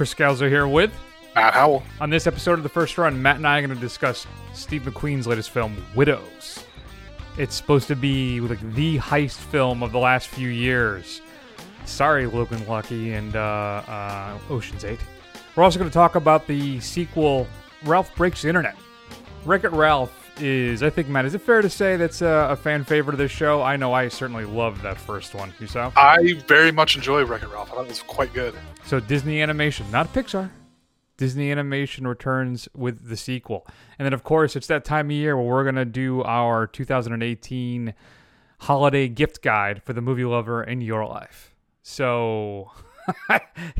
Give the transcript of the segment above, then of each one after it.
Chris Scalzo here with Matt Howell. On this episode of The First Run, Matt and I are going to discuss Steve McQueen's latest film, Widows. It's supposed to be like the heist film of the last few years. Sorry, Logan Lucky and Ocean's 8. We're also going to talk about the sequel, Ralph Breaks the Internet. Wreck-It Ralph is, I think, Matt, is it fair to say that's a fan favorite of this show? I know I certainly loved that first one. You saw? I very much enjoy Wreck-It Ralph. I thought it was quite good. So Disney Animation, not Pixar. Disney Animation returns with the sequel. And then, of course, it's that time of year where we're going to do our 2018 holiday gift guide for the movie lover in your life. So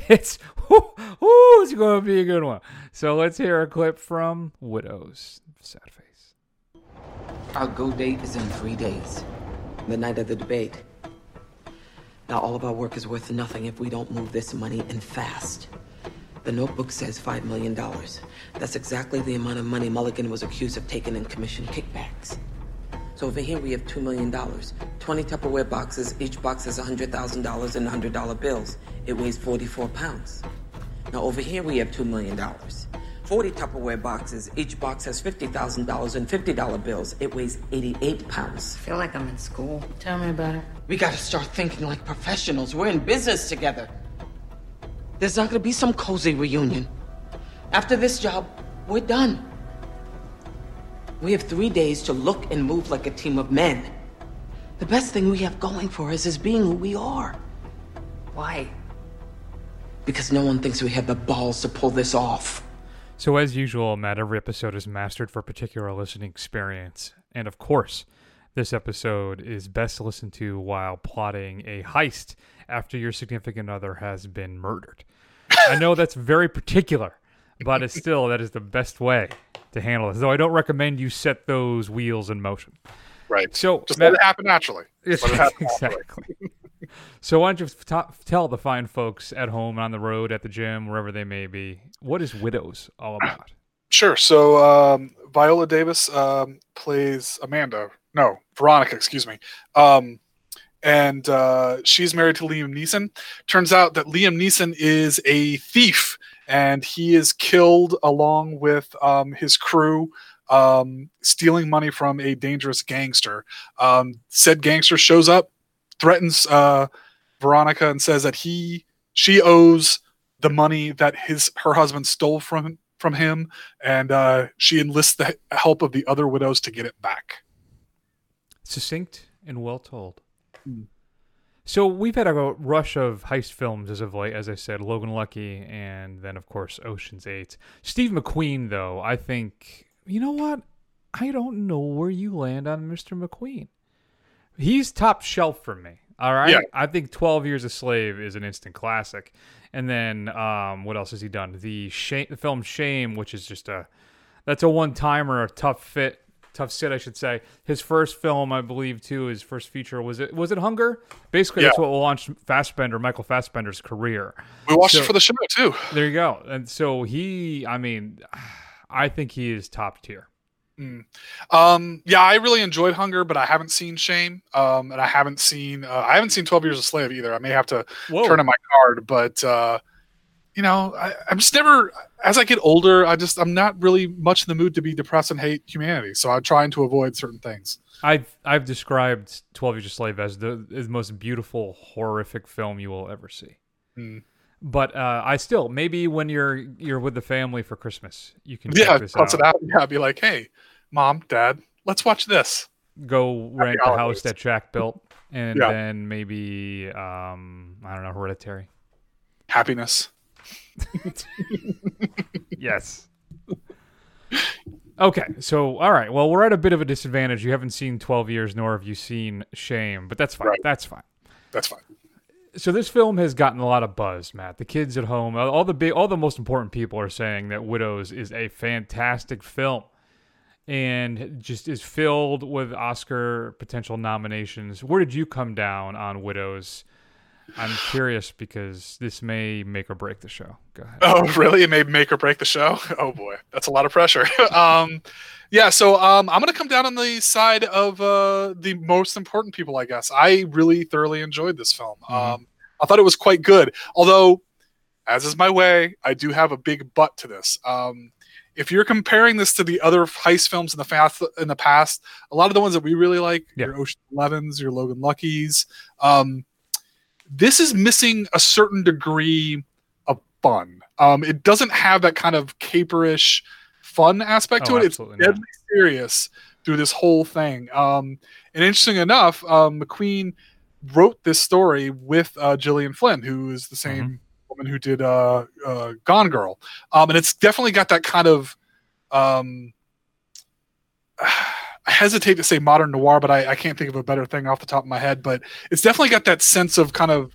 it's going to be a good one. So let's hear a clip from Widows. Sad face. Our go date is in 3 days, the night of the debate. Now all of our work is worth nothing if we don't move this money and fast. The notebook says $5 million. That's exactly the amount of money Mulligan was accused of taking in commission kickbacks. So over here we have $2 million, 20 Tupperware boxes. Each box has $100,000 in $100 bills. It weighs 44 pounds. Now over here we have $2 million. 40 Tupperware boxes. Each box has $50,000 in $50 bills. It weighs 88 pounds. I feel like I'm in school. Tell me about it. We gotta start thinking like professionals. We're in business together. There's not gonna be some cozy reunion. After this job, we're done. We have 3 days to look and move like a team of men. The best thing we have going for us is being who we are. Why? Because no one thinks we have the balls to pull this off. So as usual, Matt, every episode is mastered for a particular listening experience. And of course, this episode is best listened to while plotting a heist after your significant other has been murdered. I know that's very particular, but it's still, that is the best way to handle this. Though I don't recommend you set those wheels in motion. Right. So just Matt, let it happen naturally. Let it happen exactly. Naturally. So why don't you tell the fine folks at home, on the road, at the gym, wherever they may be, what is Widows all about? Sure. So Viola Davis plays Veronica, excuse me. And she's married to Liam Neeson. Turns out that Liam Neeson is a thief, and he is killed along with his crew, stealing money from a dangerous gangster. Said gangster shows up, threatens Veronica and says that she owes the money that her husband stole from him, and she enlists the help of the other widows to get it back. Succinct and well told. Mm. So we've had a rush of heist films as of late, as I said, Logan Lucky, and then of course Ocean's 8. Steve McQueen, though, I think, you know what? I don't know where you land on Mr. McQueen. He's top shelf for me. All right. Yeah. I think 12 Years a Slave is an instant classic. And then what else has he done? The film Shame, which is just that's a one-timer, a tough sit, I should say. His first film, I believe, too, his first feature, was it Hunger? Basically, That's what launched Michael Fassbender's career. We watched it for the show, too. There you go. And so I think he is top tier. Mm. I really enjoyed Hunger, but I haven't seen Shame, and I haven't seen 12 Years a Slave either. I may have to turn in my card, but I'm just never. As I get older, I'm not really much in the mood to be depressed and hate humanity, so I'm trying to avoid certain things. I've described 12 Years a Slave as the most beautiful, horrific film you will ever see. Mm. But I still, maybe when you're with the family for Christmas, you can check this out. Yeah, be like, hey, Mom, Dad, let's watch this. Go rent the house that Jack built, and then maybe, Hereditary. Happiness. Yes. Okay, so, all right. Well, we're at a bit of a disadvantage. You haven't seen 12 Years, nor have you seen Shame, but that's fine. Right. That's fine. So this film has gotten a lot of buzz, Matt. The kids at home, all the most important people are saying that Widows is a fantastic film and just is filled with Oscar potential nominations. Where did you come down on Widows? I'm curious because this may make or break the show. Go ahead. Oh, really? It may make or break the show? Oh, boy. That's a lot of pressure. So I'm going to come down on the side of the most important people, I guess. I really thoroughly enjoyed this film. Mm-hmm. I thought it was quite good. Although as is my way, I do have a big but to this. If you're comparing this to the other heist films in the past, a lot of the ones that we really like, your Ocean 11s, your Logan Luckies, this is missing a certain degree of fun. It doesn't have that kind of caperish fun aspect to it. It's deadly serious through this whole thing. And interesting enough, McQueen wrote this story with Gillian Flynn, who is the same woman who did Gone Girl. And it's definitely got that kind of, I hesitate to say modern noir, but I can't think of a better thing off the top of my head, but it's definitely got that sense of kind of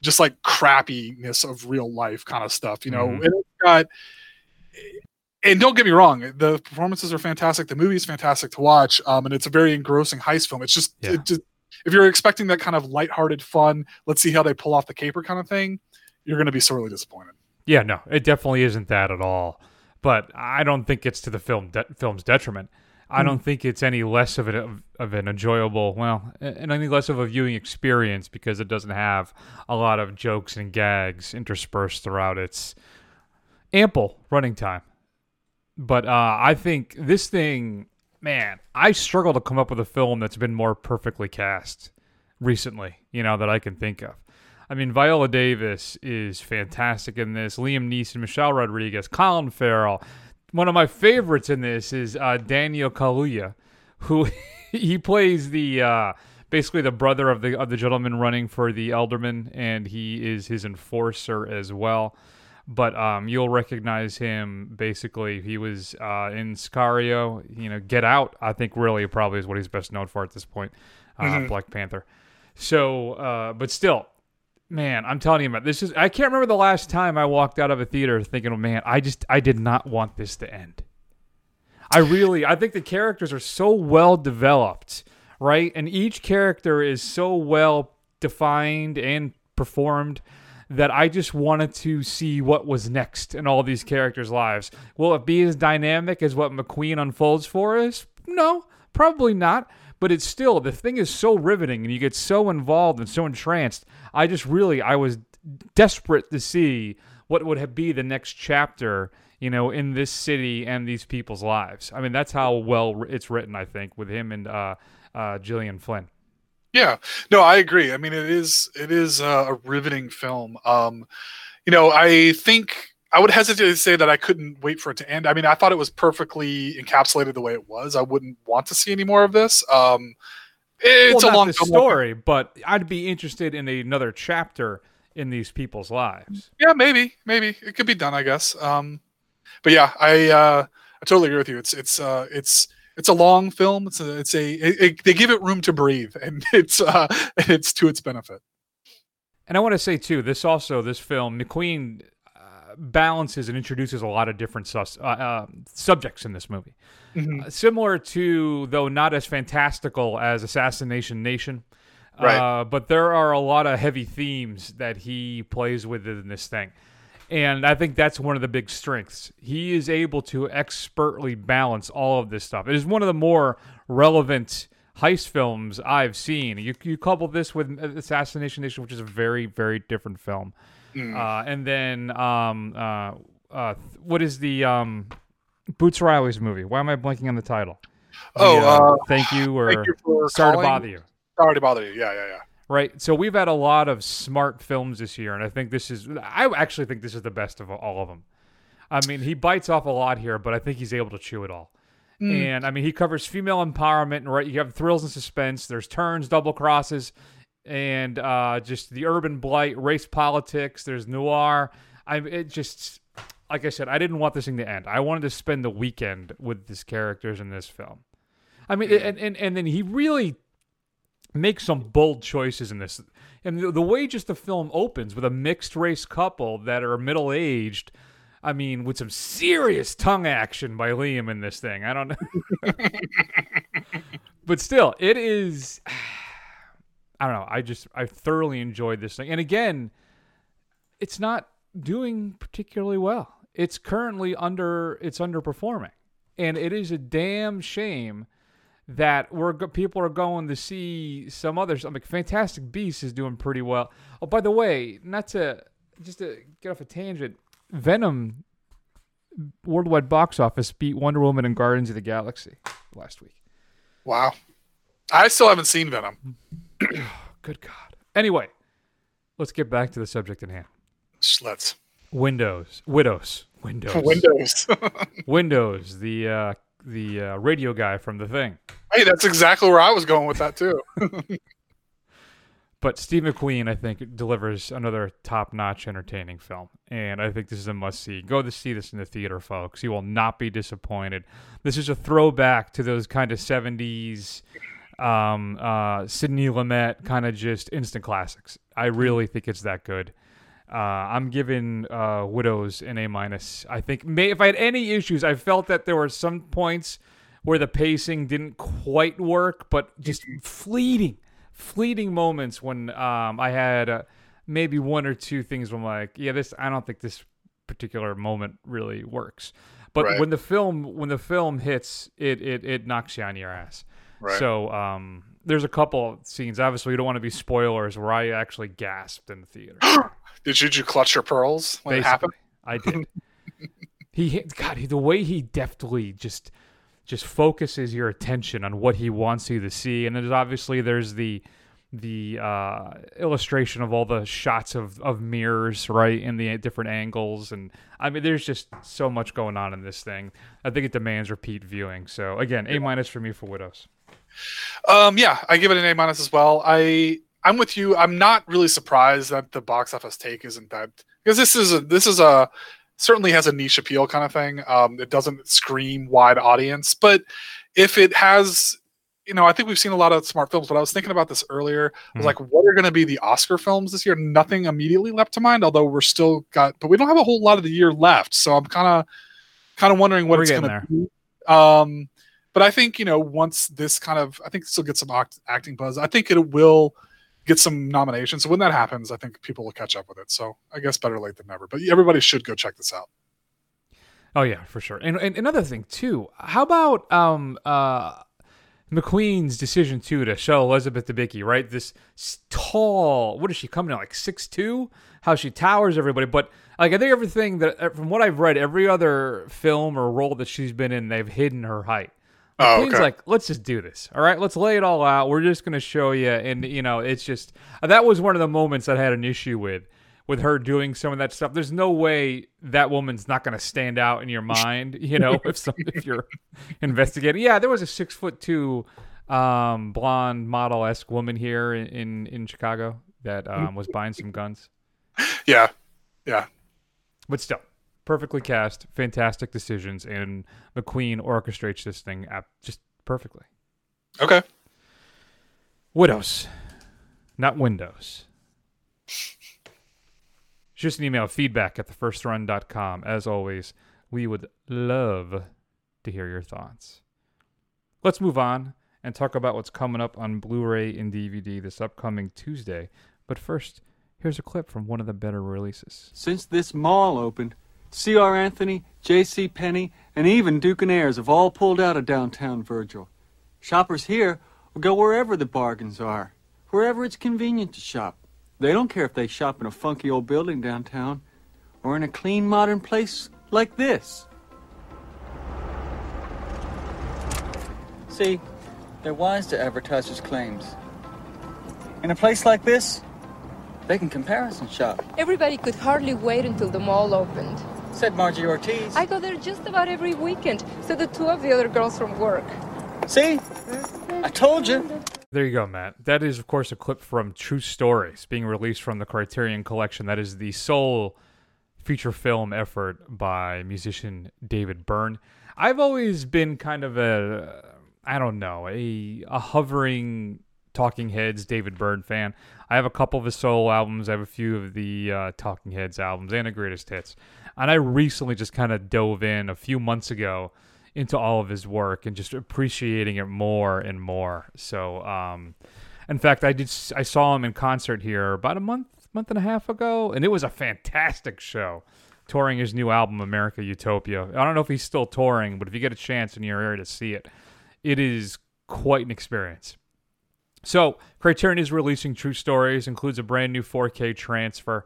just like crappiness of real life kind of stuff, you know, and it's got, and don't get me wrong, the performances are fantastic. The movie is fantastic to watch. And it's a very engrossing heist film. It's just, if you're expecting that kind of lighthearted fun, let's see how they pull off the caper kind of thing, you're going to be sorely disappointed. Yeah, no, it definitely isn't that at all. But I don't think it's to the film's detriment. I don't think it's any less of an enjoyable, and any less of a viewing experience because it doesn't have a lot of jokes and gags interspersed throughout its ample running time. But I think this thing, man, I struggle to come up with a film that's been more perfectly cast recently, you know, that I can think of. I mean, Viola Davis is fantastic in this. Liam Neeson, Michelle Rodriguez, Colin Farrell. One of my favorites in this is Daniel Kaluuya, who he plays the basically the brother of the gentleman running for the alderman, and he is his enforcer as well. But you'll recognize him. Basically, he was in Sicario. You know, Get Out, I think, really probably is what he's best known for at this point. Black Panther. So, but still, man, I'm telling you about this. I can't remember the last time I walked out of a theater thinking, oh, man, I did not want this to end. I think the characters are so well developed, right? And each character is so well defined and performed that I just wanted to see what was next in all these characters' lives. Will it be as dynamic as what McQueen unfolds for us? No, probably not. But it's still, the thing is so riveting and you get so involved and so entranced. I was desperate to see what would be the next chapter, you know, in this city and these people's lives. I mean, that's how well it's written, I think, with him and Gillian Flynn. Yeah, no, I agree. I mean, it is a riveting film. I think I would hesitate to say that I couldn't wait for it to end. I mean, I thought it was perfectly encapsulated the way it was. I wouldn't want to see any more of this. It's a long story, but I'd be interested in another chapter in these people's lives. Yeah, maybe it could be done, I guess. But yeah, I totally agree with you. It's a long film. They give it room to breathe, and it's to its benefit. And I want to say too, this film, McQueen balances and introduces a lot of different subjects in this movie. Similar to, though not as fantastical as, Assassination Nation. Right. But there are a lot of heavy themes that he plays with in this thing. And I think that's one of the big strengths. He is able to expertly balance all of this stuff. It is one of the more relevant heist films I've seen. You couple this with Assassination Nation, which is a very, very different film. And then what is the Boots Riley's movie? Why am I blanking on the title? Thank You or Sorry to Bother You. Sorry to Bother You. Yeah. Right. So we've had a lot of smart films this year, and I actually think this is the best of all of them. I mean, he bites off a lot here, but I think he's able to chew it all. And I mean, he covers female empowerment, and right, you have thrills and suspense. There's turns, double crosses, and just the urban blight, race politics. There's noir. Like I said, I didn't want this thing to end. I wanted to spend the weekend with these characters in this film. I mean, and then he really makes some bold choices in this. And the way just the film opens with a mixed race couple that are middle-aged, I mean, with some serious tongue action by Liam in this thing. I don't know. But still, it is... I don't know. I thoroughly enjoyed this thing. And again, it's not doing particularly well. It's currently it's underperforming. And it is a damn shame that people are going to see some others. I mean, Fantastic Beasts is doing pretty well. Oh, by the way, just to get off a tangent, Venom worldwide box office beat Wonder Woman and Guardians of the Galaxy last week. Wow. I still haven't seen Venom. Good God. Anyway, let's get back to the subject in hand. Let's. Widows. Windows. The radio guy from The Thing. Hey, that's exactly where I was going with that too. But Steve McQueen, I think, delivers another top-notch entertaining film. And I think this is a must-see. Go to see this in the theater, folks. You will not be disappointed. This is a throwback to those kind of 70s, Sidney Lumet kind of just instant classics. I really think it's that good. I'm giving Widows an A-. I think if I had any issues, I felt that there were some points where the pacing didn't quite work, but just fleeting moments when I had maybe one or two things where I'm like, yeah, I don't think this particular moment really works. But right. when the film hits, it knocks you on your ass. Right. So there's a couple scenes. Obviously, you don't want to be spoilers, where I actually gasped in the theater. Did you clutch your pearls when it happened? I did. The way he deftly just focuses your attention on what he wants you to see, and there's the illustration of all the shots of mirrors, right, in the different angles, and I mean, there's just so much going on in this thing. I think it demands repeat viewing. So again, A- for me for Widows. I give it an A- as well. I'm with you. I'm not really surprised that the box office take isn't that, because this is a certainly has a niche appeal kind of thing. It doesn't scream wide audience, but if it has, I think we've seen a lot of smart films, but I was thinking about this earlier. I was like, what are going to be the Oscar films this year? Nothing immediately leapt to mind, although we don't have a whole lot of the year left. So I'm kind of wondering what it's going to be. But I think, once this I think still get some acting buzz. I think it will get some nominations. So when that happens, I think people will catch up with it. So I guess better late than never, but everybody should go check this out. Oh yeah, for sure. And another thing too, how about McQueen's decision too to show Elizabeth Debicki, right? This tall, what is she coming in, like 6'2", how she towers everybody. But I think everything that, from what I've read, every other film or role that she's been in, they've hidden her height. McQueen's like, let's just do this. All right, let's lay it all out. We're just going to show you. And, it's just, that was one of the moments that I had an issue with her doing some of that stuff. There's no way that woman's not going to stand out in your mind, if you're investigating. Yeah, there was a 6'2" blonde model-esque woman here in Chicago that was buying some guns. Yeah, yeah. But still. Perfectly cast, fantastic decisions, and McQueen orchestrates this thing just perfectly. Okay. Widows, not Windows. Just an email, feedback@thefirstrun.com. As always, we would love to hear your thoughts. Let's move on and talk about what's coming up on Blu-ray and DVD this upcoming Tuesday. But first, here's a clip from one of the better releases. Since this mall opened, C.R. Anthony, J.C. Penney, and even Duke and Ayers have all pulled out of downtown Virgil. Shoppers here will go wherever the bargains are, wherever it's convenient to shop. They don't care if they shop in a funky old building downtown or in a clean modern place like this. See, they're wise to advertisers' claims. In a place like this, they can comparison shop. Everybody could hardly wait until the mall opened, said Margie Ortiz. I go there just about every weekend, so the two of the other girls from work. See? I told you. There you go, Matt. That is, of course, a clip from True Stories, being released from the Criterion Collection. That is the sole feature film effort by musician David Byrne. I've always been kind of a hovering Talking Heads David Byrne fan. I have a couple of his solo albums. I have a few of the Talking Heads albums and the Greatest Hits. And I recently just kind of dove in a few months ago into all of his work and just appreciating it more and more. So, in fact, I saw him in concert here about a month and a half ago, and it was a fantastic show, touring his new album, America Utopia. I don't know if he's still touring, but if you get a chance in your area to see it, it is quite an experience. So, Criterion is releasing True Stories, includes a brand new 4K transfer,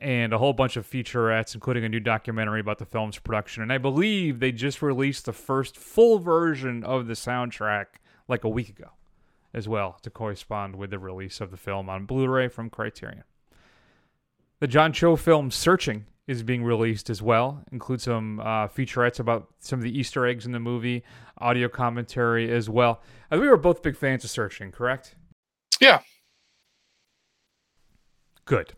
and a whole bunch of featurettes, including a new documentary about the film's production. And I believe they just released the first full version of the soundtrack like a week ago as well, to correspond with the release of the film on Blu-ray from Criterion. The John Cho film Searching is being released as well. Includes some featurettes about some of the Easter eggs in the movie, audio commentary as well. I think we were both big fans of Searching, correct? Yeah. Good.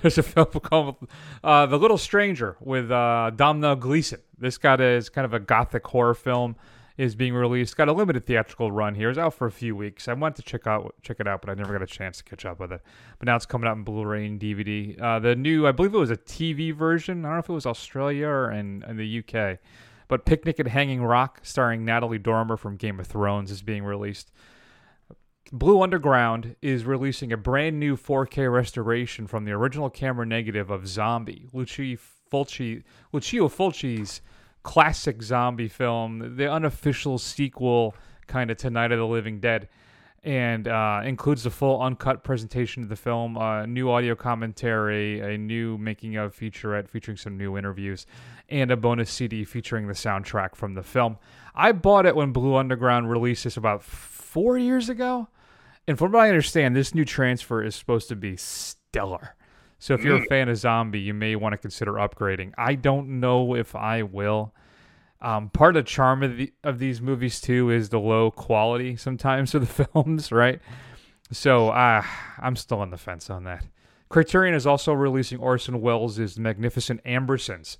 There's a film called The Little Stranger with Domhnall Gleeson. This guy is kind of a gothic horror film, is being released. Got a limited theatrical run here. It's out for a few weeks. I wanted to check it out, but I never got a chance to catch up with it. But now it's coming out in Blu-ray and DVD. The new, I believe it was a TV version. I don't know if it was Australia or in the UK. But Picnic at Hanging Rock, starring Natalie Dormer from Game of Thrones, is being released. Blue Underground is releasing a brand new 4K restoration from the original camera negative of Zombie, Lucio Fulci's classic zombie film, the unofficial sequel kind of to Night of the Living Dead, and includes the full uncut presentation of the film, new audio commentary, a new making of featurette featuring some new interviews, and a bonus CD featuring the soundtrack from the film. I bought it when Blue Underground released this about 4 years ago, and from what I understand, this new transfer is supposed to be stellar. So if you're a fan of Zombie, you may want to consider upgrading. I don't know if I will. Part of the charm of these movies, too, is the low quality sometimes of the films, right? So I'm still on the fence on that. Criterion is also releasing Orson Welles' Magnificent Ambersons,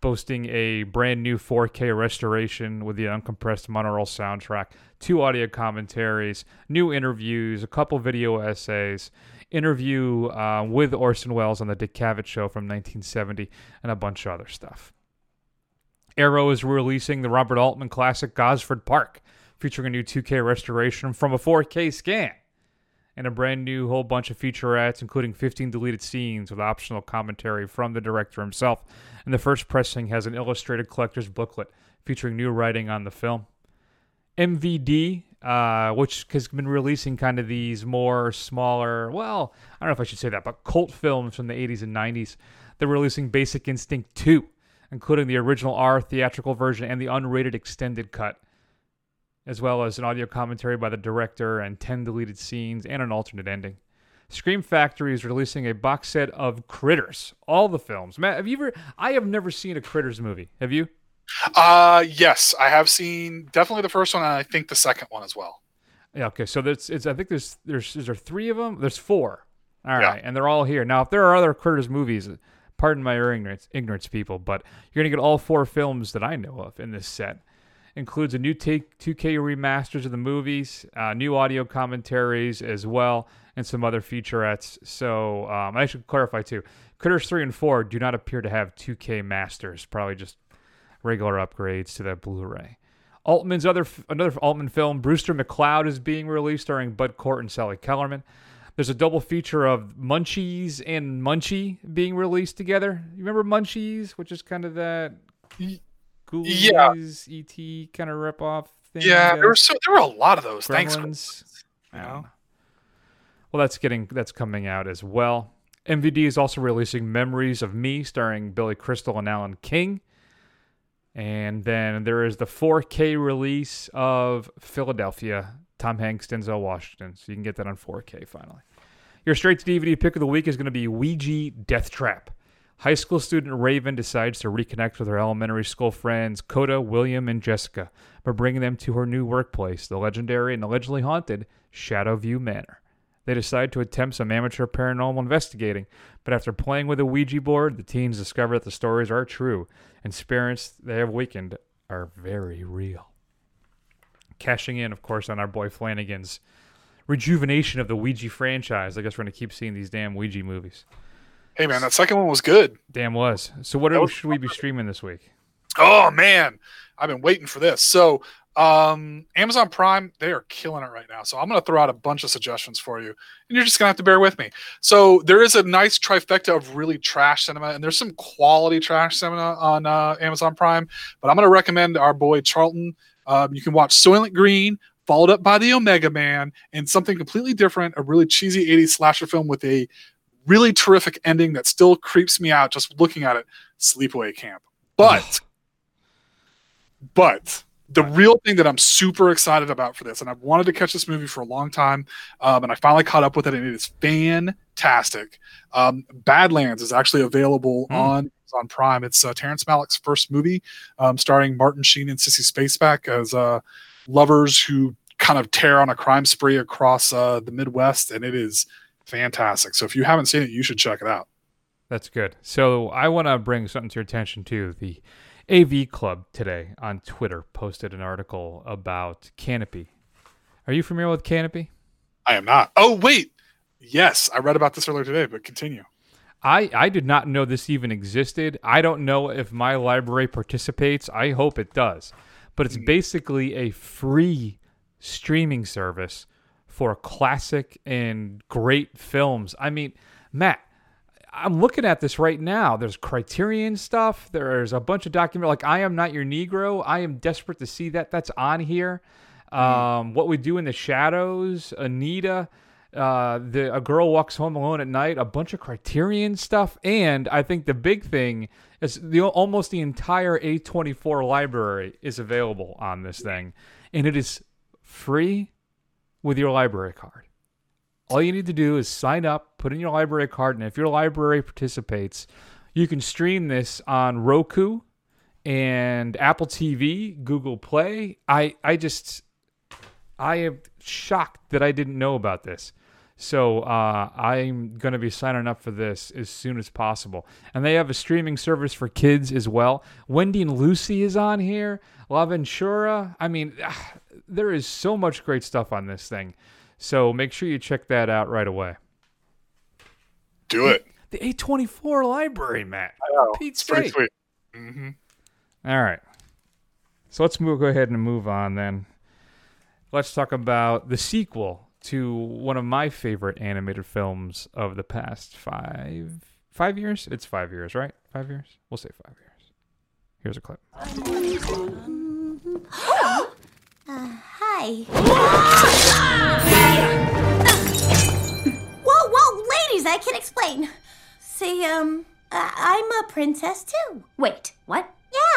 boasting a brand new 4K restoration with the uncompressed monaural soundtrack, two audio commentaries, new interviews, a couple video essays, interview with Orson Welles on the Dick Cavett Show from 1970, and a bunch of other stuff. Arrow is releasing the Robert Altman classic Gosford Park, featuring a new 2K restoration from a 4K scan, and a brand new whole bunch of featurettes, including 15 deleted scenes with optional commentary from the director himself. And the first pressing has an illustrated collector's booklet featuring new writing on the film. MVD, which has been releasing kind of these more smaller, well, I don't know if I should say that, but cult films from the 80s and 90s. They're releasing Basic Instinct 2, including the original R theatrical version and the unrated extended cut, as well as an audio commentary by the director and 10 deleted scenes and an alternate ending. Scream Factory is releasing a box set of Critters, all the films. Matt, have you ever? I have never seen a Critters movie. Have you? Yes, I have seen definitely the first one, and I think the second one as well. Yeah, okay. So I think there's three of them. There's four. All right, yeah. And they're all here. Now, if there are other Critters movies, pardon my ignorance, people, but you're gonna get all four films that I know of in this set. Includes a new 2K remasters of the movies, new audio commentaries as well, and some other featurettes. So I should clarify too: Critters 3 and 4 do not appear to have 2K masters. Probably just regular upgrades to that Blu-ray. Altman's another Altman film, Brewster McCloud, is being released, starring Bud Cort and Sally Kellerman. There's a double feature of Munchies and Munchie being released together. You remember Munchies, which is kind of that Ghoulies, E.T. kind of ripoff thing. Yeah, there were a lot of those. Gremlins. Thanks. Yeah. Well, that's coming out as well. MVD is also releasing Memories of Me, starring Billy Crystal and Alan King. And then there is the 4K release of Philadelphia, Tom Hanks, Denzel Washington. So you can get that on 4K finally. Your straight-to-DVD pick of the week is going to be Ouija Death Trap. High school student Raven decides to reconnect with her elementary school friends, Coda, William, and Jessica, by bringing them to her new workplace, the legendary and allegedly haunted Shadowview Manor. They decide to attempt some amateur paranormal investigating, but after playing with a Ouija board, the teens discover that the stories are true, and spirits they have awakened are very real. Cashing in, of course, on our boy Flanagan's rejuvenation of the Ouija franchise. I guess we're going to keep seeing these damn Ouija movies. Hey, man, that second one was good. Damn was. So what else should we be streaming this week? Oh, man, I've been waiting for this. So Amazon Prime, they are killing it right now. So I'm going to throw out a bunch of suggestions for you, and you're just going to have to bear with me. So there is a nice trifecta of really trash cinema, and there's some quality trash cinema on Amazon Prime. But I'm going to recommend our boy Charlton. You can watch Soylent Green, followed up by the Omega Man and something completely different, a really cheesy 80s slasher film with a really terrific ending that still creeps me out just looking at it, Sleepaway Camp. But the real thing that I'm super excited about for this, and I've wanted to catch this movie for a long time, and I finally caught up with it, and it is fantastic. Badlands is actually available on Prime. It's Terrence Malick's first movie, starring Martin Sheen and Sissy Spacek as lovers who kind of tear on a crime spree across the Midwest, and it is fantastic. So if you haven't seen it, you should check it out. That's good. So I want to bring something to your attention, too. The AV Club today on Twitter posted an article about Canopy. Are you familiar with Canopy? I am not. Oh, wait. Yes, I read about this earlier today, but continue. I did not know this even existed. I don't know if my library participates. I hope it does. But it's basically a free streaming service for classic and great films. I mean, Matt, I'm looking at this right now. There's Criterion stuff. There's a bunch of documentaries like I Am Not Your Negro. I am desperate to see that. That's on here. What We Do in the Shadows, Anita, A Girl Walks Home Alone at Night, a bunch of Criterion stuff. And I think the big thing is almost the entire A24 library is available on this thing. And it is free with your library card. All you need to do is sign up, put in your library card, and if your library participates, you can stream this on Roku and Apple TV, Google Play. I am shocked that I didn't know about this. So I'm going to be signing up for this as soon as possible. And they have a streaming service for kids as well. Wendy and Lucy is on here. La Ventura. I mean, there is so much great stuff on this thing. So make sure you check that out right away. Do it. The A24 library, Matt. I know. Pete's it's pretty sweet. Mm-hmm. All right. So let's go ahead and move on then. Let's talk about the sequel to one of my favorite animated films of the past five years. It's 5 years, right? 5 years? We'll say 5 years. Here's a clip. Hi. Whoa, ladies, I can explain. See, I'm a princess too. Wait, what?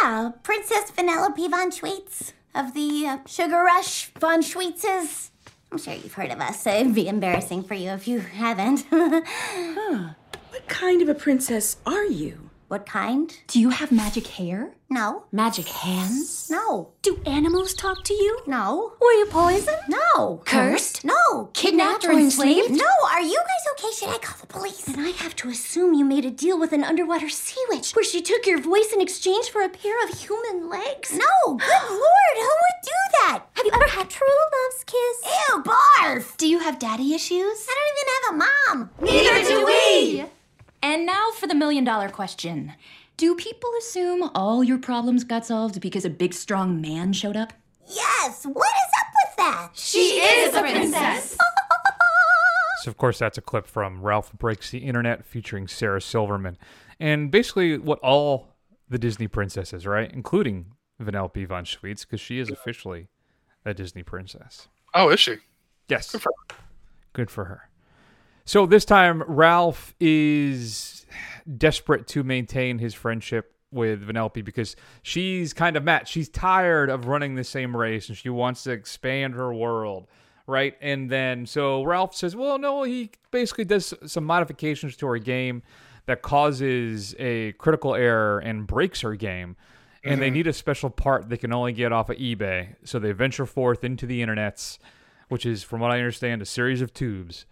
Yeah, Princess Vanellope von Schweetz of the Sugar Rush von Schweetzes. I'm sure you've heard of us, so it'd be embarrassing for you if you haven't. Huh. What kind of a princess are you? What kind? Do you have magic hair? No. Magic hands? No. Do animals talk to you? No. Were you poisoned? No. Cursed? No. Kidnapped or enslaved? No. Are you guys okay? Should I call the police? Then I have to assume you made a deal with an underwater sea witch where she took your voice in exchange for a pair of human legs? No. Good Lord, who would do that? Have you ever had true love's kiss? Ew, barf! Do you have daddy issues? I don't even have a mom. Neither do we! And now for the $1 million question. Do people assume all your problems got solved because a big, strong man showed up? Yes! What is up with that? She is a princess! So, of course, that's a clip from Ralph Breaks the Internet featuring Sarah Silverman. And basically what all the Disney princesses, right? Including Vanellope von Schweetz, because she is officially a Disney princess. Oh, is she? Yes. Good for her. Good for her. So this time, Ralph is desperate to maintain his friendship with Vanellope because she's kind of mad. She's tired of running the same race, and she wants to expand her world, right? And then so Ralph says, well, no, he basically does some modifications to her game that causes a critical error and breaks her game. And they need a special part they can only get off of eBay. So they venture forth into the internets, which is, from what I understand, a series of tubes.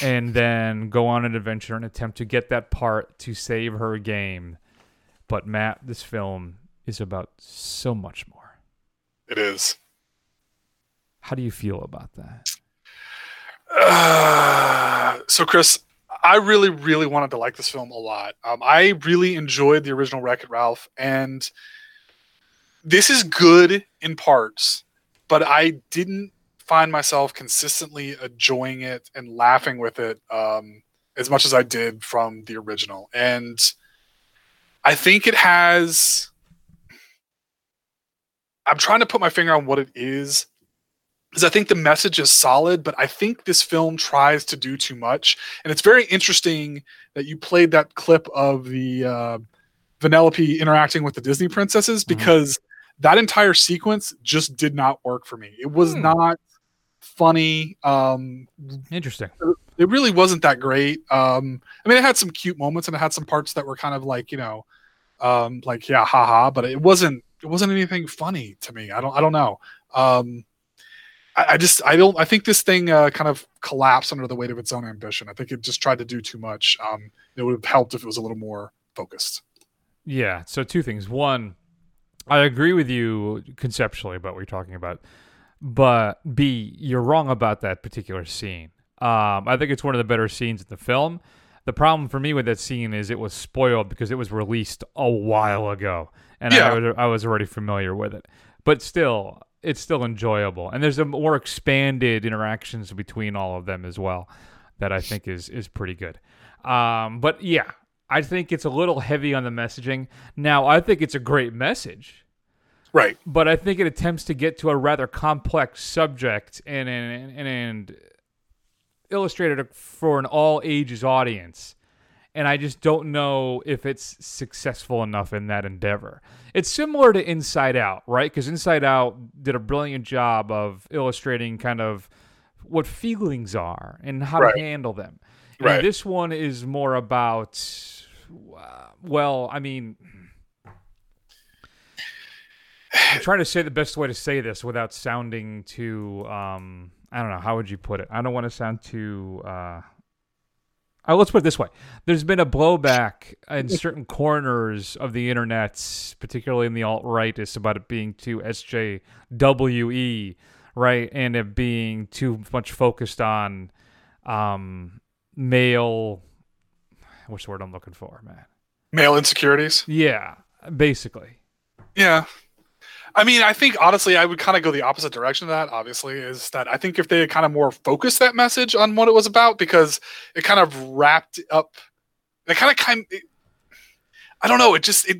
And then go on an adventure and attempt to get that part to save her game. But Matt, this film is about so much more. It is. How do you feel about that? So Chris, I really, really wanted to like this film a lot. I really enjoyed the original Wreck-It Ralph. And this is good in parts, but I didn't find myself consistently enjoying it and laughing with it as much as I did from the original. And I think it has... I'm trying to put my finger on what it is, is I think the message is solid, but I think this film tries to do too much. And it's very interesting that you played that clip of the Vanellope interacting with the Disney princesses, because that entire sequence just did not work for me. It was not funny. Interesting. It really wasn't that great. I mean, it had some cute moments and it had some parts that were kind of like, you know, like, yeah, haha, but it wasn't anything funny to me. I don't know. I think this thing kind of collapsed under the weight of its own ambition. I think it just tried to do too much. It would have helped if it was a little more focused. Yeah. So two things. One, I agree with you conceptually about what you're talking about, but B, you're wrong about that particular scene. I think it's one of the better scenes in the film. The problem for me with that scene is it was spoiled because it was released a while ago, and I was already familiar with it. But still, it's still enjoyable, and there's a more expanded interactions between all of them as well that I think is pretty good. But yeah, I think it's a little heavy on the messaging. Now, I think it's a great message, right? But I think it attempts to get to a rather complex subject and illustrated for an all ages audience. And I just don't know if it's successful enough in that endeavor. It's similar to Inside Out, right? Because Inside Out did a brilliant job of illustrating kind of what feelings are and how to handle them. And this one is more about, I'm trying to say the best way to say this without sounding too, I don't know, how would you put it? I don't want to sound too... let's put it this way. There's been a blowback in certain corners of the internet, particularly in the alt-right, about it being too SJWE, right? And it being too much focused on male... What's the word I'm looking for, man? Male insecurities? Yeah, basically. Yeah. I mean, I think, honestly, I would kind of go the opposite direction of that, obviously, is that I think if they had kind of more focused that message on what it was about, because it kind of wrapped up, I don't know, it just,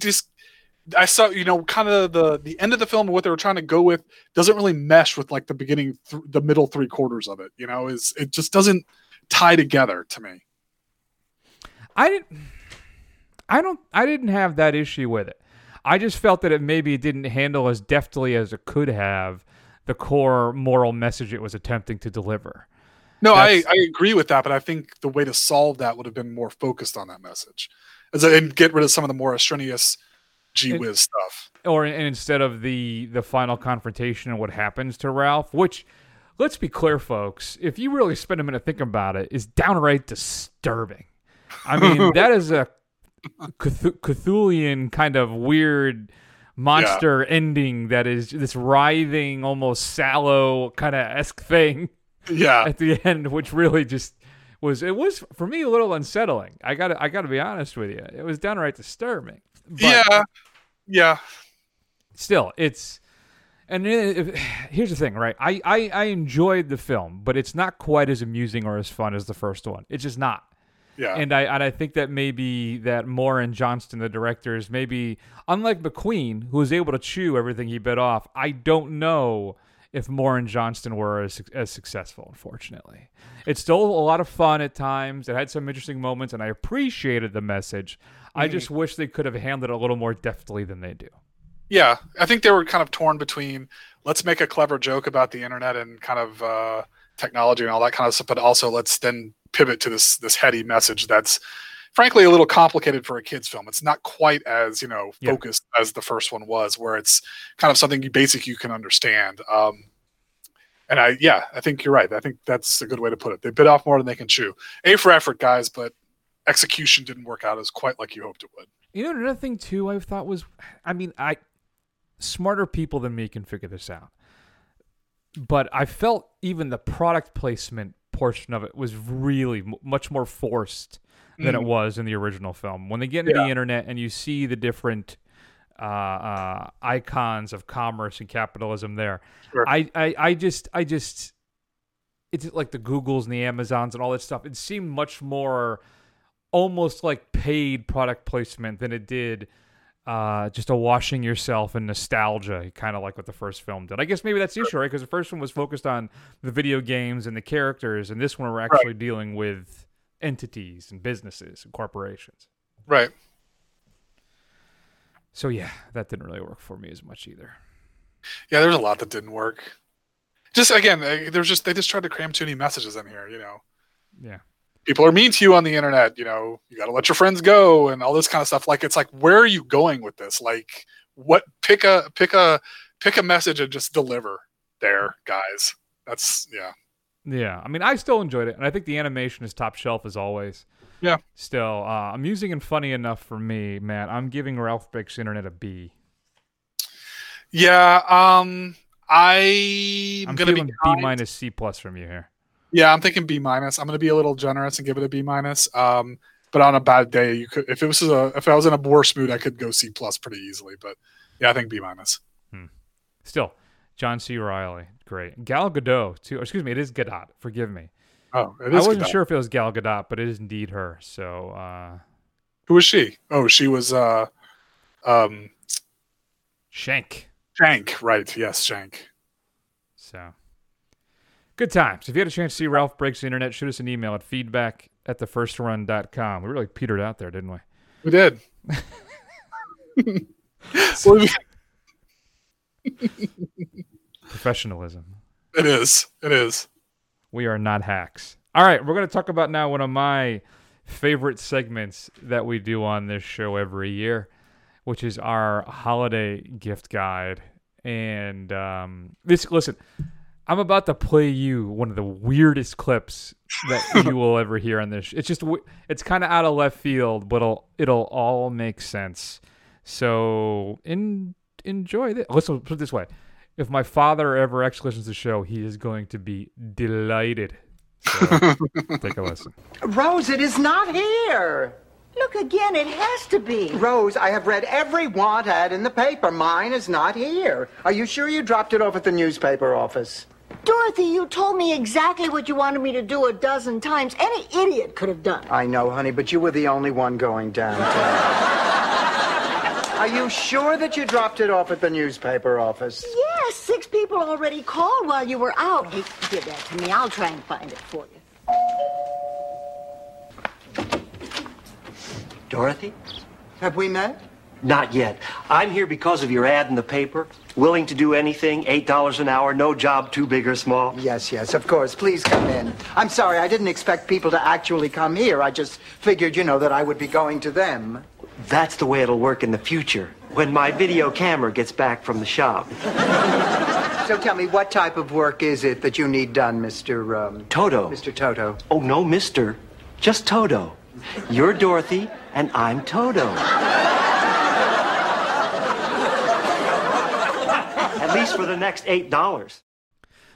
I saw, you know, kind of the end of the film and what they were trying to go with doesn't really mesh with like the beginning, the middle three quarters of it, you know, it just doesn't tie together to me. I didn't have that issue with it. I just felt that it maybe didn't handle as deftly as it could have the core moral message it was attempting to deliver. No, I agree with that, but I think the way to solve that would have been more focused on that message and get rid of some of the more extraneous gee whiz stuff. And instead of the final confrontation and what happens to Ralph, which, let's be clear, folks, if you really spend a minute thinking about it, is downright disturbing. I mean, that is a Cthulian kind of weird monster ending that is this writhing, almost sallow kind of esque thing at the end, which really just was for me a little unsettling. I gotta be honest with you, it was downright disturbing. But yeah. Still, here's the thing, right? I enjoyed the film, but it's not quite as amusing or as fun as the first one. It's just not. Yeah. And I think that maybe that Moore and Johnston, the directors, maybe unlike McQueen, who was able to chew everything he bit off, I don't know if Moore and Johnston were as successful, unfortunately. It's still a lot of fun at times. It had some interesting moments, and I appreciated the message. I just wish they could have handled it a little more deftly than they do. Yeah, I think they were kind of torn between let's make a clever joke about the internet and kind of technology and all that kind of stuff, but also let's then pivot to this heady message that's frankly a little complicated for a kid's film. It's not quite as, you know, focused as the first one was, where it's kind of something you can understand. I think you're right. I think that's a good way to put it. They bit off more than they can chew. A for effort, guys, but execution didn't work out as quite like you hoped it would. You know, another thing too, I've thought was, smarter people than me can figure this out, but I felt even the product placement portion of it was really much more forced than it was in the original film. When they get into the internet and you see the different icons of commerce and capitalism there, I just it's like the Googles and the Amazons and all that stuff. It seemed much more almost like paid product placement than it did just a washing yourself in nostalgia, kind of like what the first film did. I guess maybe that's the issue, right? Because the first one was focused on the video games and the characters, and this one we're actually dealing with entities and businesses and corporations. Right. So yeah, that didn't really work for me as much either. Yeah, there's a lot that didn't work. Just again, they just tried to cram too many messages in here, you know. Yeah. People are mean to you on the internet, you know, you got to let your friends go and all this kind of stuff. Like, it's like, where are you going with this? Like, what, pick a message and just deliver there, guys. That's Yeah. I mean, I still enjoyed it. And I think the animation is top shelf as always. Yeah. Still, amusing and funny enough for me, man. I'm giving Ralph Breaks the Internet a B. Yeah. I'm going to be B-, C+ from you here. Yeah, I'm thinking B-. I'm going to be a little generous and give it a B-. But on a bad day, you could, if I was in a worse mood, I could go C+ pretty easily. But yeah, I think B-. Still, John C. Reilly, great. Gal Gadot too. Excuse me, it is Gadot. Forgive me. Oh, it is. I wasn't sure if it was Gal Gadot, but it is indeed her. So, who is she? Oh, she was Shank. Shank, right? Yes, Shank. So. Good times. If you had a chance to see Ralph Breaks the Internet, shoot us an email at feedback@thefirstrun.com. We really petered out there, didn't we? We did. Professionalism. It is. It is. We are not hacks. All right. We're going to talk about now one of my favorite segments that we do on this show every year, which is our holiday gift guide. And listen. I'm about to play you one of the weirdest clips that you will ever hear on this. It's just, it's kind of out of left field, but it'll all make sense. So enjoy this. Let's put it this way. If my father ever actually listens to the show, he is going to be delighted. So take a listen. Rose, it is not here. Look again, it has to be. Rose, I have read every want ad in the paper. Mine is not here. Are you sure you dropped it off at the newspaper office? Dorothy, you told me exactly what you wanted me to do 12 times. Any idiot could have done it. I know, honey, but you were the only one going downtown. Are you sure that you dropped it off at the newspaper office? Yes, 6 people already called while you were out. Hey, give that to me. I'll try and find it for you. Dorothy? Have we met? Not yet. I'm here because of your ad in the paper. Willing to do anything, $8 an hour, no job too big or small. Yes, yes, of course. Please come in. I'm sorry, I didn't expect people to actually come here. I just figured, you know, that I would be going to them. That's the way it'll work in the future, when my video camera gets back from the shop. So tell me, what type of work is it that you need done, Mr. Toto. Mr. Toto. Oh, no, Mr. Just Toto. You're Dorothy, and I'm Toto. At least for the next $8.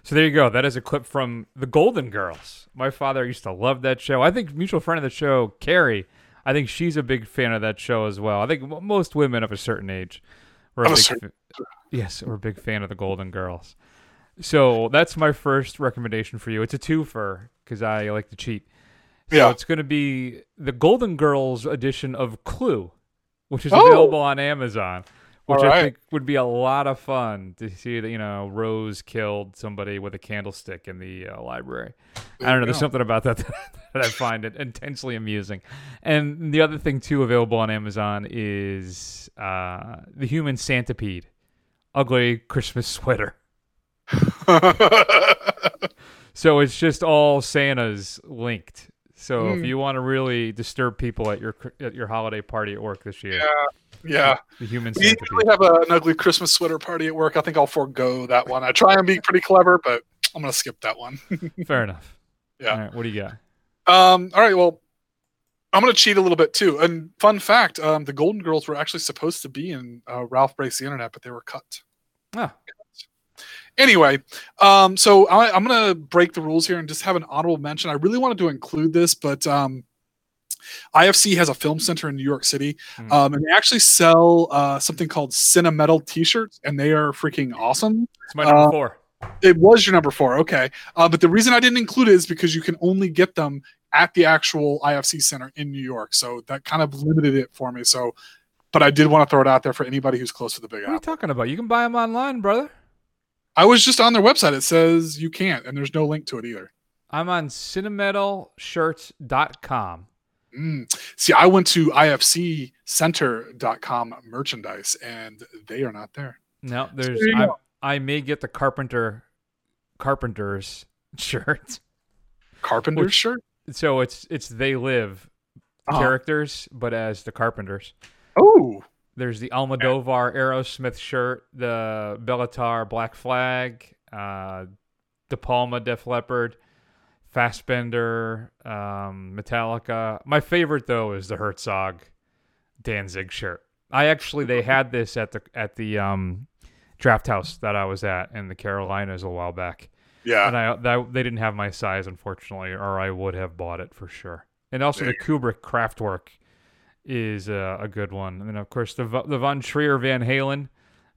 So there you go. That is a clip from The Golden Girls. My father used to love that show. I think mutual friend of the show, Carrie, I think she's a big fan of that show as well. I think most women of a certain age were a big fan of The Golden Girls. So that's my first recommendation for you. It's a twofer because I like to cheat. So it's going to be the Golden Girls edition of Clue, which is available on Amazon. Which I think would be a lot of fun to see that, you know, Rose killed somebody with a candlestick in the library. I don't know. There's something about that I find it intensely amusing. And the other thing, too, available on Amazon is The Human Centipede, Ugly Christmas Sweater. So it's just all Santas linked. So if you want to really disturb people at your holiday party at work this year. Yeah. The Human Centipede. We usually have an ugly Christmas sweater party at work. I think I'll forego that one. I try and be pretty clever, but I'm going to skip that one. Fair enough. Yeah. All right, what do you got? All right. Well, I'm going to cheat a little bit too. And fun fact, the Golden Girls were actually supposed to be in Ralph Breaks the Internet, but they were cut. Oh. Anyway, so I'm going to break the rules here and just have an honorable mention. I really wanted to include this, but IFC has a film center in New York City, and they actually sell something called Cinemetal t-shirts, and they are freaking awesome. It's my number 4. It was your number 4, okay. But the reason I didn't include it is because you can only get them at the actual IFC center in New York, so that kind of limited it for me. So but I did want to throw it out there for anybody who's close to the Big Apple. What are you talking about? You can buy them online, brother. I was just on their website. It says you can't, and there's no link to it either. I'm on cinemetalshirts.com. See, I went to ifccenter.com merchandise, and they are not there. No, there's. So there I may get the Carpenter's shirt. Carpenter's shirt? So it's They Live characters, but as the Carpenters. Oh. There's the Almodovar Aerosmith shirt, the Bellatar Black Flag, De Palma Def Leppard, Fassbender, Metallica. My favorite though is the Herzog Danzig shirt. They had this at the draft house that I was at in the Carolinas a while back. Yeah, and they didn't have my size, unfortunately, or I would have bought it for sure. And also the Kubrick Kraftwerk is a good one. And of course the Von Trier Van Halen,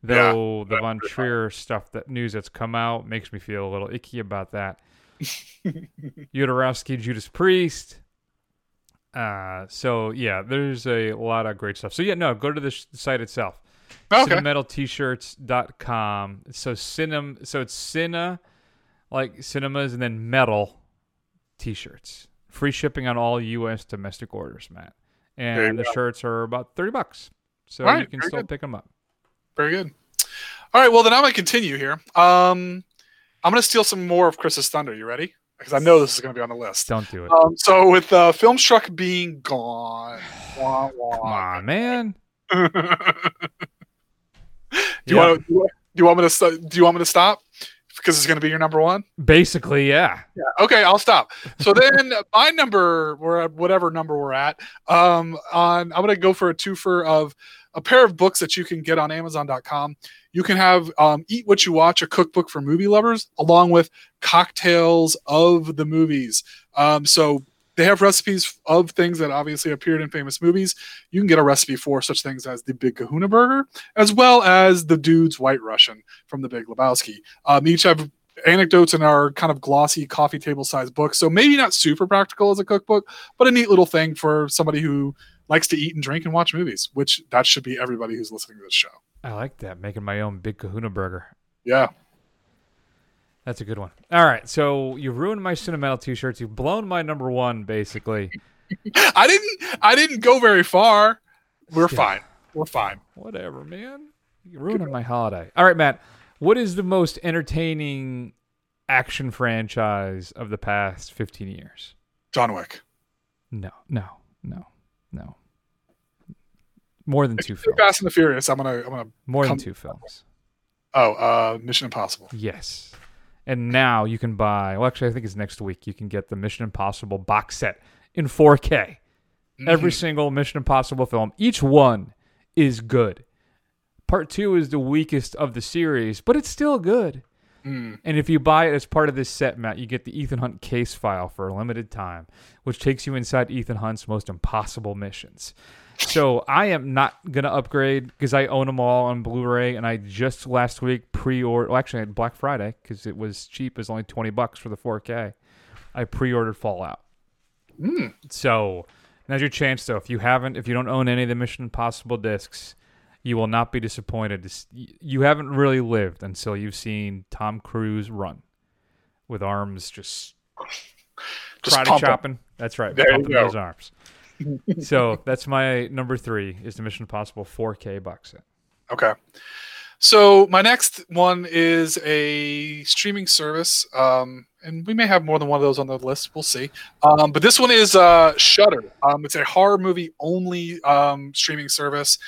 though the Von Trier stuff, that news that's come out makes me feel a little icky about that. Jodorowsky Judas Priest. So yeah, there's a lot of great stuff. So yeah, no, go to the site itself. Okay. Cinemetaltshirts.com. So it's Cine, like cinemas, and then metal t-shirts. Free shipping on all U.S. domestic orders, Matt. And the shirts are about $30. So right, you can still pick them up. Very good. All right. Well, then I'm going to continue here. I'm going to steal some more of Chris's thunder. You ready? Because I know this is going to be on the list. Don't do it. So with Filmstruck being gone. Wah, wah. Come on, man. Do you want me to stop? Because it's going to be your number one? Basically, yeah. Okay, I'll stop. So then my number, whatever number we're at, I'm going to go for a twofer of a pair of books that you can get on Amazon.com. You can have Eat What You Watch, a cookbook for movie lovers, along with Cocktails of the Movies. So they have recipes of things that obviously appeared in famous movies. You can get a recipe for such things as the Big Kahuna Burger, as well as the dude's White Russian from the Big Lebowski. Each have anecdotes in our kind of glossy coffee table size book. So maybe not super practical as a cookbook, but a neat little thing for somebody who likes to eat and drink and watch movies, which that should be everybody who's listening to this show. I like that. Making my own Big Kahuna Burger. Yeah. That's a good one. All right, so you ruined my Cinemetal t-shirts. You've blown my number one, basically. I didn't go very far. We're fine. Whatever, man. You're ruining my holiday. All right, Matt. What is the most entertaining action franchise of the past 15 years? John Wick. No. More than two films. Fast and the Furious. I'm gonna. More than two films. Oh, Mission Impossible. Yes. And now you can buy, well, actually, I think it's next week, you can get the Mission Impossible box set in 4K. Mm-hmm. Every single Mission Impossible film. Each one is good. Part 2 is the weakest of the series, but it's still good. Mm. And if you buy it as part of this set, Matt, you get the Ethan Hunt case file for a limited time, which takes you inside Ethan Hunt's most impossible missions. So I am not going to upgrade because I own them all on Blu-ray, and I just last week pre-ordered... Well, actually, I had Black Friday because it was cheap. It was only $20 for the 4K. I pre-ordered Fallout. Mm. So now's your chance, though. If you don't own any of the Mission Impossible discs, you will not be disappointed. You haven't really lived until you've seen Tom Cruise run with arms just karate chopping. That's right. There pumping those arms. So that's my number 3 is the Mission Impossible 4K box set. Okay. So my next one is a streaming service. And we may have more than one of those on the list. We'll see. But this one is Shudder. It's a horror movie only streaming service.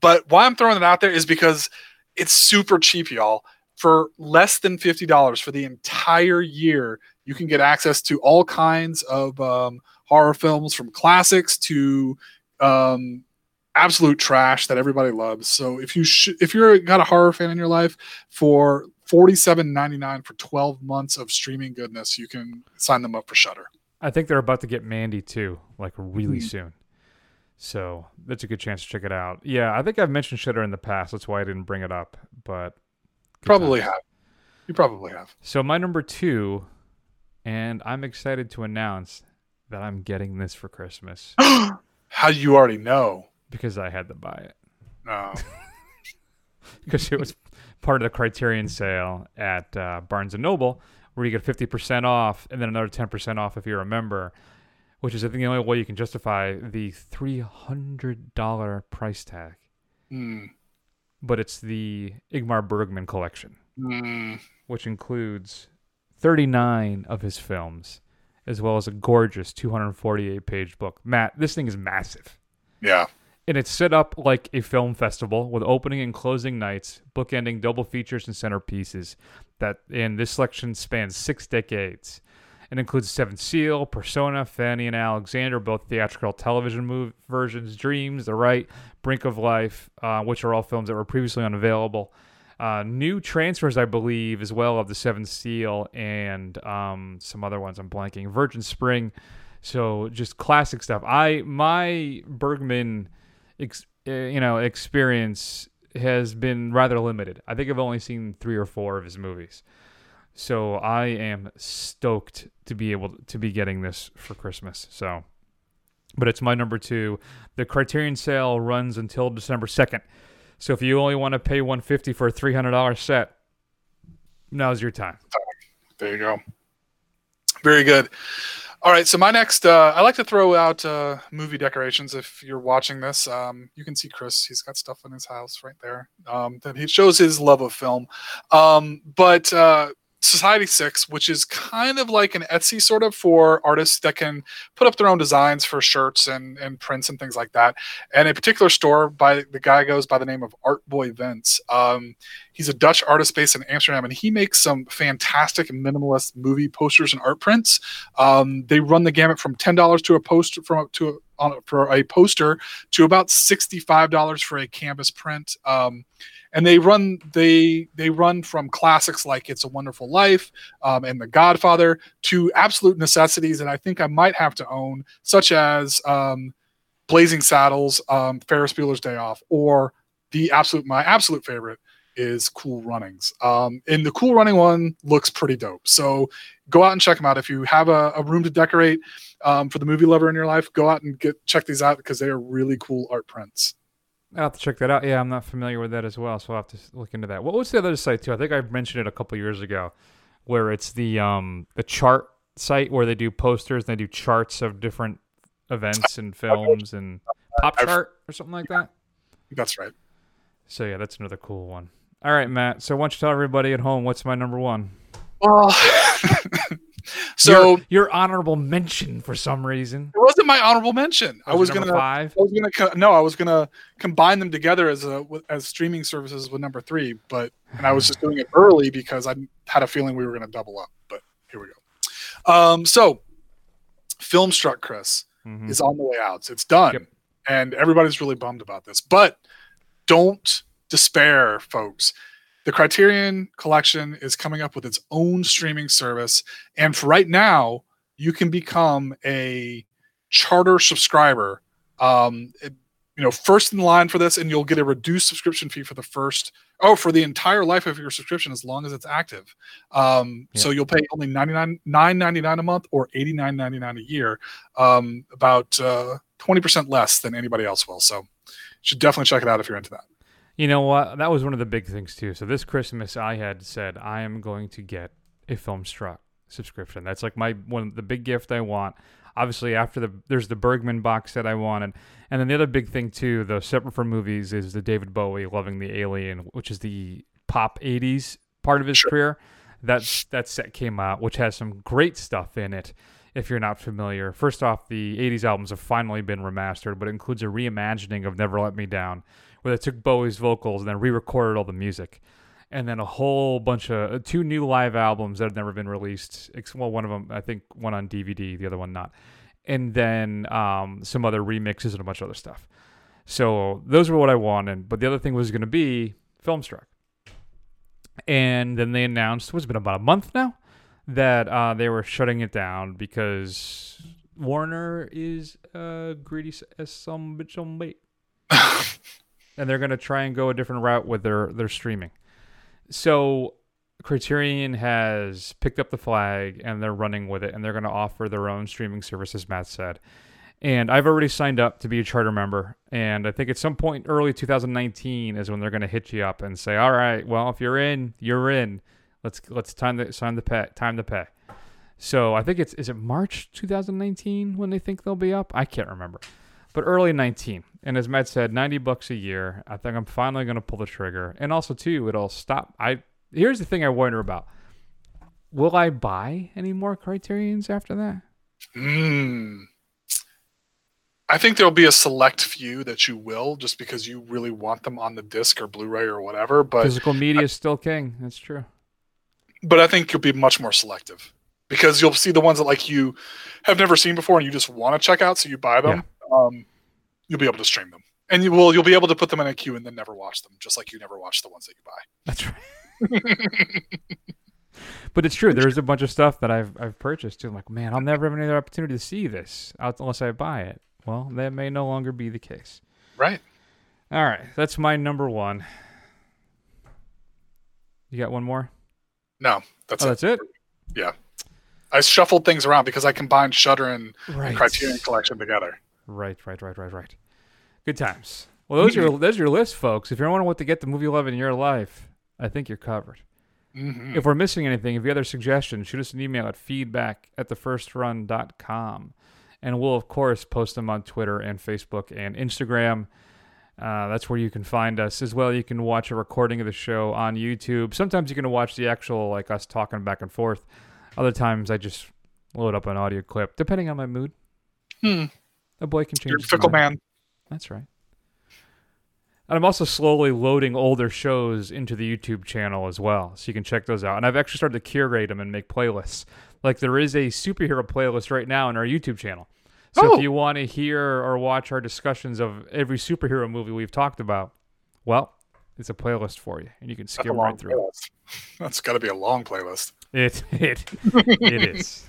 But why I'm throwing it out there is because it's super cheap, y'all. For less than $50 for the entire year, you can get access to all kinds of horror films, from classics to absolute trash that everybody loves. So if you're got a horror fan in your life, for $47.99 for 12 months of streaming goodness, you can sign them up for Shudder. I think they're about to get Mandy too, like really soon. So that's a good chance to check it out. Yeah, I think I've mentioned Shudder in the past. That's why I didn't bring it up, but... You probably have. So my number 2, and I'm excited to announce that I'm getting this for Christmas. How do you already know? Because I had to buy it. Because it was part of the Criterion sale at Barnes & Noble, where you get 50% off and then another 10% off if you're a member, which is, I think, the only way you can justify the $300 price tag. Mm. But it's the Ingmar Bergman collection, which includes 39 of his films, as well as a gorgeous 248-page book. Matt, this thing is massive. Yeah. And it's set up like a film festival with opening and closing nights, bookending double features and centerpieces. That in this selection spans 6 decades. It includes Seventh Seal, Persona, Fanny and Alexander, both theatrical television versions, Dreams, The Right, Brink of Life, which are all films that were previously unavailable. New transfers, I believe, as well of the Seventh Seal and some other ones I'm blanking. Virgin Spring. So just classic stuff. My Bergman experience has been rather limited. I think I've only seen 3 or 4 of his movies. So I am stoked to be able to be getting this for Christmas. So, but it's my number 2. The Criterion sale runs until December 2nd. So if you only want to pay $150 for a $300 set, now's your time. There you go. Very good. All right. So my next, I like to throw out movie decorations. If you're watching this, you can see Chris. He's got stuff in his house right there. That he shows his love of film. But Society 6, which is kind of like an Etsy sort of for artists that can put up their own designs for shirts and prints and things like that. And a particular store by the guy goes by the name of Art Boy Vents. He's a Dutch artist based in Amsterdam, and he makes some fantastic minimalist movie posters and art prints. They run the gamut from $10 to a poster for a poster to about $65 for a canvas print. And they run from classics like It's a Wonderful Life and The Godfather to absolute necessities that I think I might have to own, such as Blazing Saddles, Ferris Bueller's Day Off, or my absolute favorite is Cool Runnings. And the Cool Running one looks pretty dope. So go out and check them out. If you have a room to decorate for the movie lover in your life, go out and check these out because they are really cool art prints. I'll have to check that out. Yeah, I'm not familiar with that as well, so I'll have to look into that. What was the other site, too? I think I mentioned it a couple years ago, where it's the chart site where they do posters and they do charts of different events and films and Pop Chart or something like that? That's right. So, yeah, that's another cool one. All right, Matt. So why don't you tell everybody at home what's my number 1? Well, so your honorable mention for some reason. It wasn't my honorable mention. I was gonna combine them together as streaming services with number 3, and I was just doing it early because I had a feeling we were gonna double up. But here we go. So Filmstruck, Chris, is on the way out. So it's done, and everybody's really bummed about this. But don't despair, folks. The Criterion Collection is coming up with its own streaming service. And for right now, you can become a charter subscriber. First in line for this, and you'll get a reduced subscription fee for the entire life of your subscription as long as it's active. So you'll pay only $9.99 a month or $89.99 a year, about 20% less than anybody else will. So you should definitely check it out if you're into that. You know what? That was one of the big things, too. So this Christmas, I had said, I am going to get a Filmstruck subscription. That's like the big gift I want. Obviously, after there's the Bergman box set I wanted. And then the other big thing, too, though, separate from movies, is the David Bowie Loving the Alien, which is the pop 80s part of his career. That set came out, which has some great stuff in it, if you're not familiar. First off, the 80s albums have finally been remastered, but it includes a reimagining of Never Let Me Down, where they took Bowie's vocals and then re-recorded all the music. And then a whole bunch of 2 new live albums that have never been released. Well, one of them, I think, one on DVD, the other one not. And then some other remixes and a bunch of other stuff. So those were what I wanted. But the other thing was going to be Filmstruck. And then they announced, it's been about a month now, that they were shutting it down because Warner is greedy as some bitch on bait. And they're going to try and go a different route with their streaming. So Criterion has picked up the flag, and they're running with it, and they're going to offer their own streaming service, as Matt said. And I've already signed up to be a charter member. And I think at some point early 2019 is when they're going to hit you up and say, all right, well, if you're in, you're in. Let's time to pay. So I think is it March 2019 when they think they'll be up? I can't remember. But early 19. And as Matt said, $90 a year. I think I'm finally going to pull the trigger. And also, too, it'll stop. Here's the thing I wonder about. Will I buy any more Criterions after that? I think there'll be a select few that you will, just because you really want them on the disc or Blu-ray or whatever. But physical media is still king. That's true. But I think you'll be much more selective, because you'll see the ones that like you have never seen before and you just want to check out, so you buy them. Yeah. You'll be able to stream them, and you'll be able to put them in a queue and then never watch them, just like you never watch the ones that you buy. That's right. But it's true. There's a bunch of stuff that I've purchased too. I'm like, man, I'll never have another opportunity to see this unless I buy it. Well, that may no longer be the case. Right. All right. That's my number one. You got one more? No, that's it. Yeah. I shuffled things around because I combined Shudder and Criterion Collection together. Right. Good times. Well, those are your list, folks. If you're wondering what to get to movie love in your life, I think you're covered. Mm-hmm. If we're missing anything, if you have other suggestions, shoot us an email at feedback@thefirstrun.com. And we'll, of course, post them on Twitter and Facebook and Instagram. That's where you can find us as well. You can watch a recording of the show on YouTube. Sometimes you can watch the actual, like, us talking back and forth. Other times I just load up an audio clip, depending on my mood. A boy can change. You're a fickle man. That's right. And I'm also slowly loading older shows into the YouTube channel as well, so you can check those out. And I've actually started to curate them and make playlists. Like, there is a superhero playlist right now on our YouTube channel. So if you want to hear or watch our discussions of every superhero movie we've talked about, well, it's a playlist for you, and you can skim right through it. That's got to be a long playlist. It is.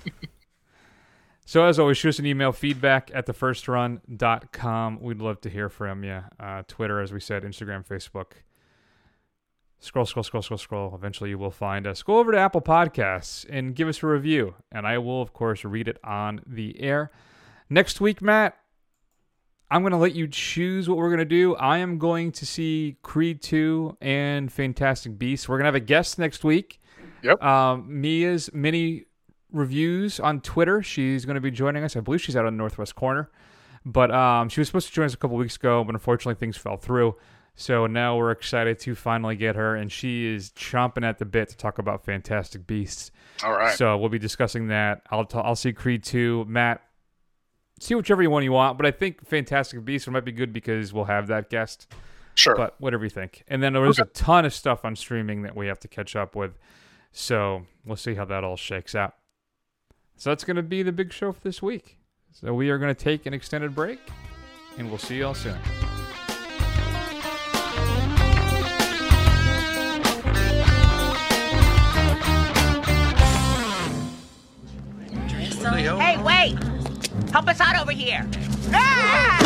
So as always, shoot us an email, feedback@thefirstrun.com. We'd love to hear from you. Twitter, as we said, Instagram, Facebook. Scroll. Eventually you will find us. Go over to Apple Podcasts and give us a review, and I will, of course, read it on the air. Next week, Matt, I'm going to let you choose what we're going to do. I am going to see Creed 2 and Fantastic Beasts. We're going to have a guest next week. Yep. Mia's mini reviews on Twitter. She's going to be joining us. I believe she's out on the northwest corner, but she was supposed to join us a couple weeks ago, but unfortunately things fell through. So now we're excited to finally get her, and she is chomping at the bit to talk about Fantastic Beasts. All right. So we'll be discussing that. I'll see Creed 2. Matt, see whichever one you want, but I think Fantastic Beasts might be good because we'll have that guest. Sure. But whatever you think. And then there's a ton of stuff on streaming that we have to catch up with. So we'll see how that all shakes out. So that's going to be the big show for this week. So we are going to take an extended break, and we'll see you all soon. Hey, wait! Help us out over here! Ah!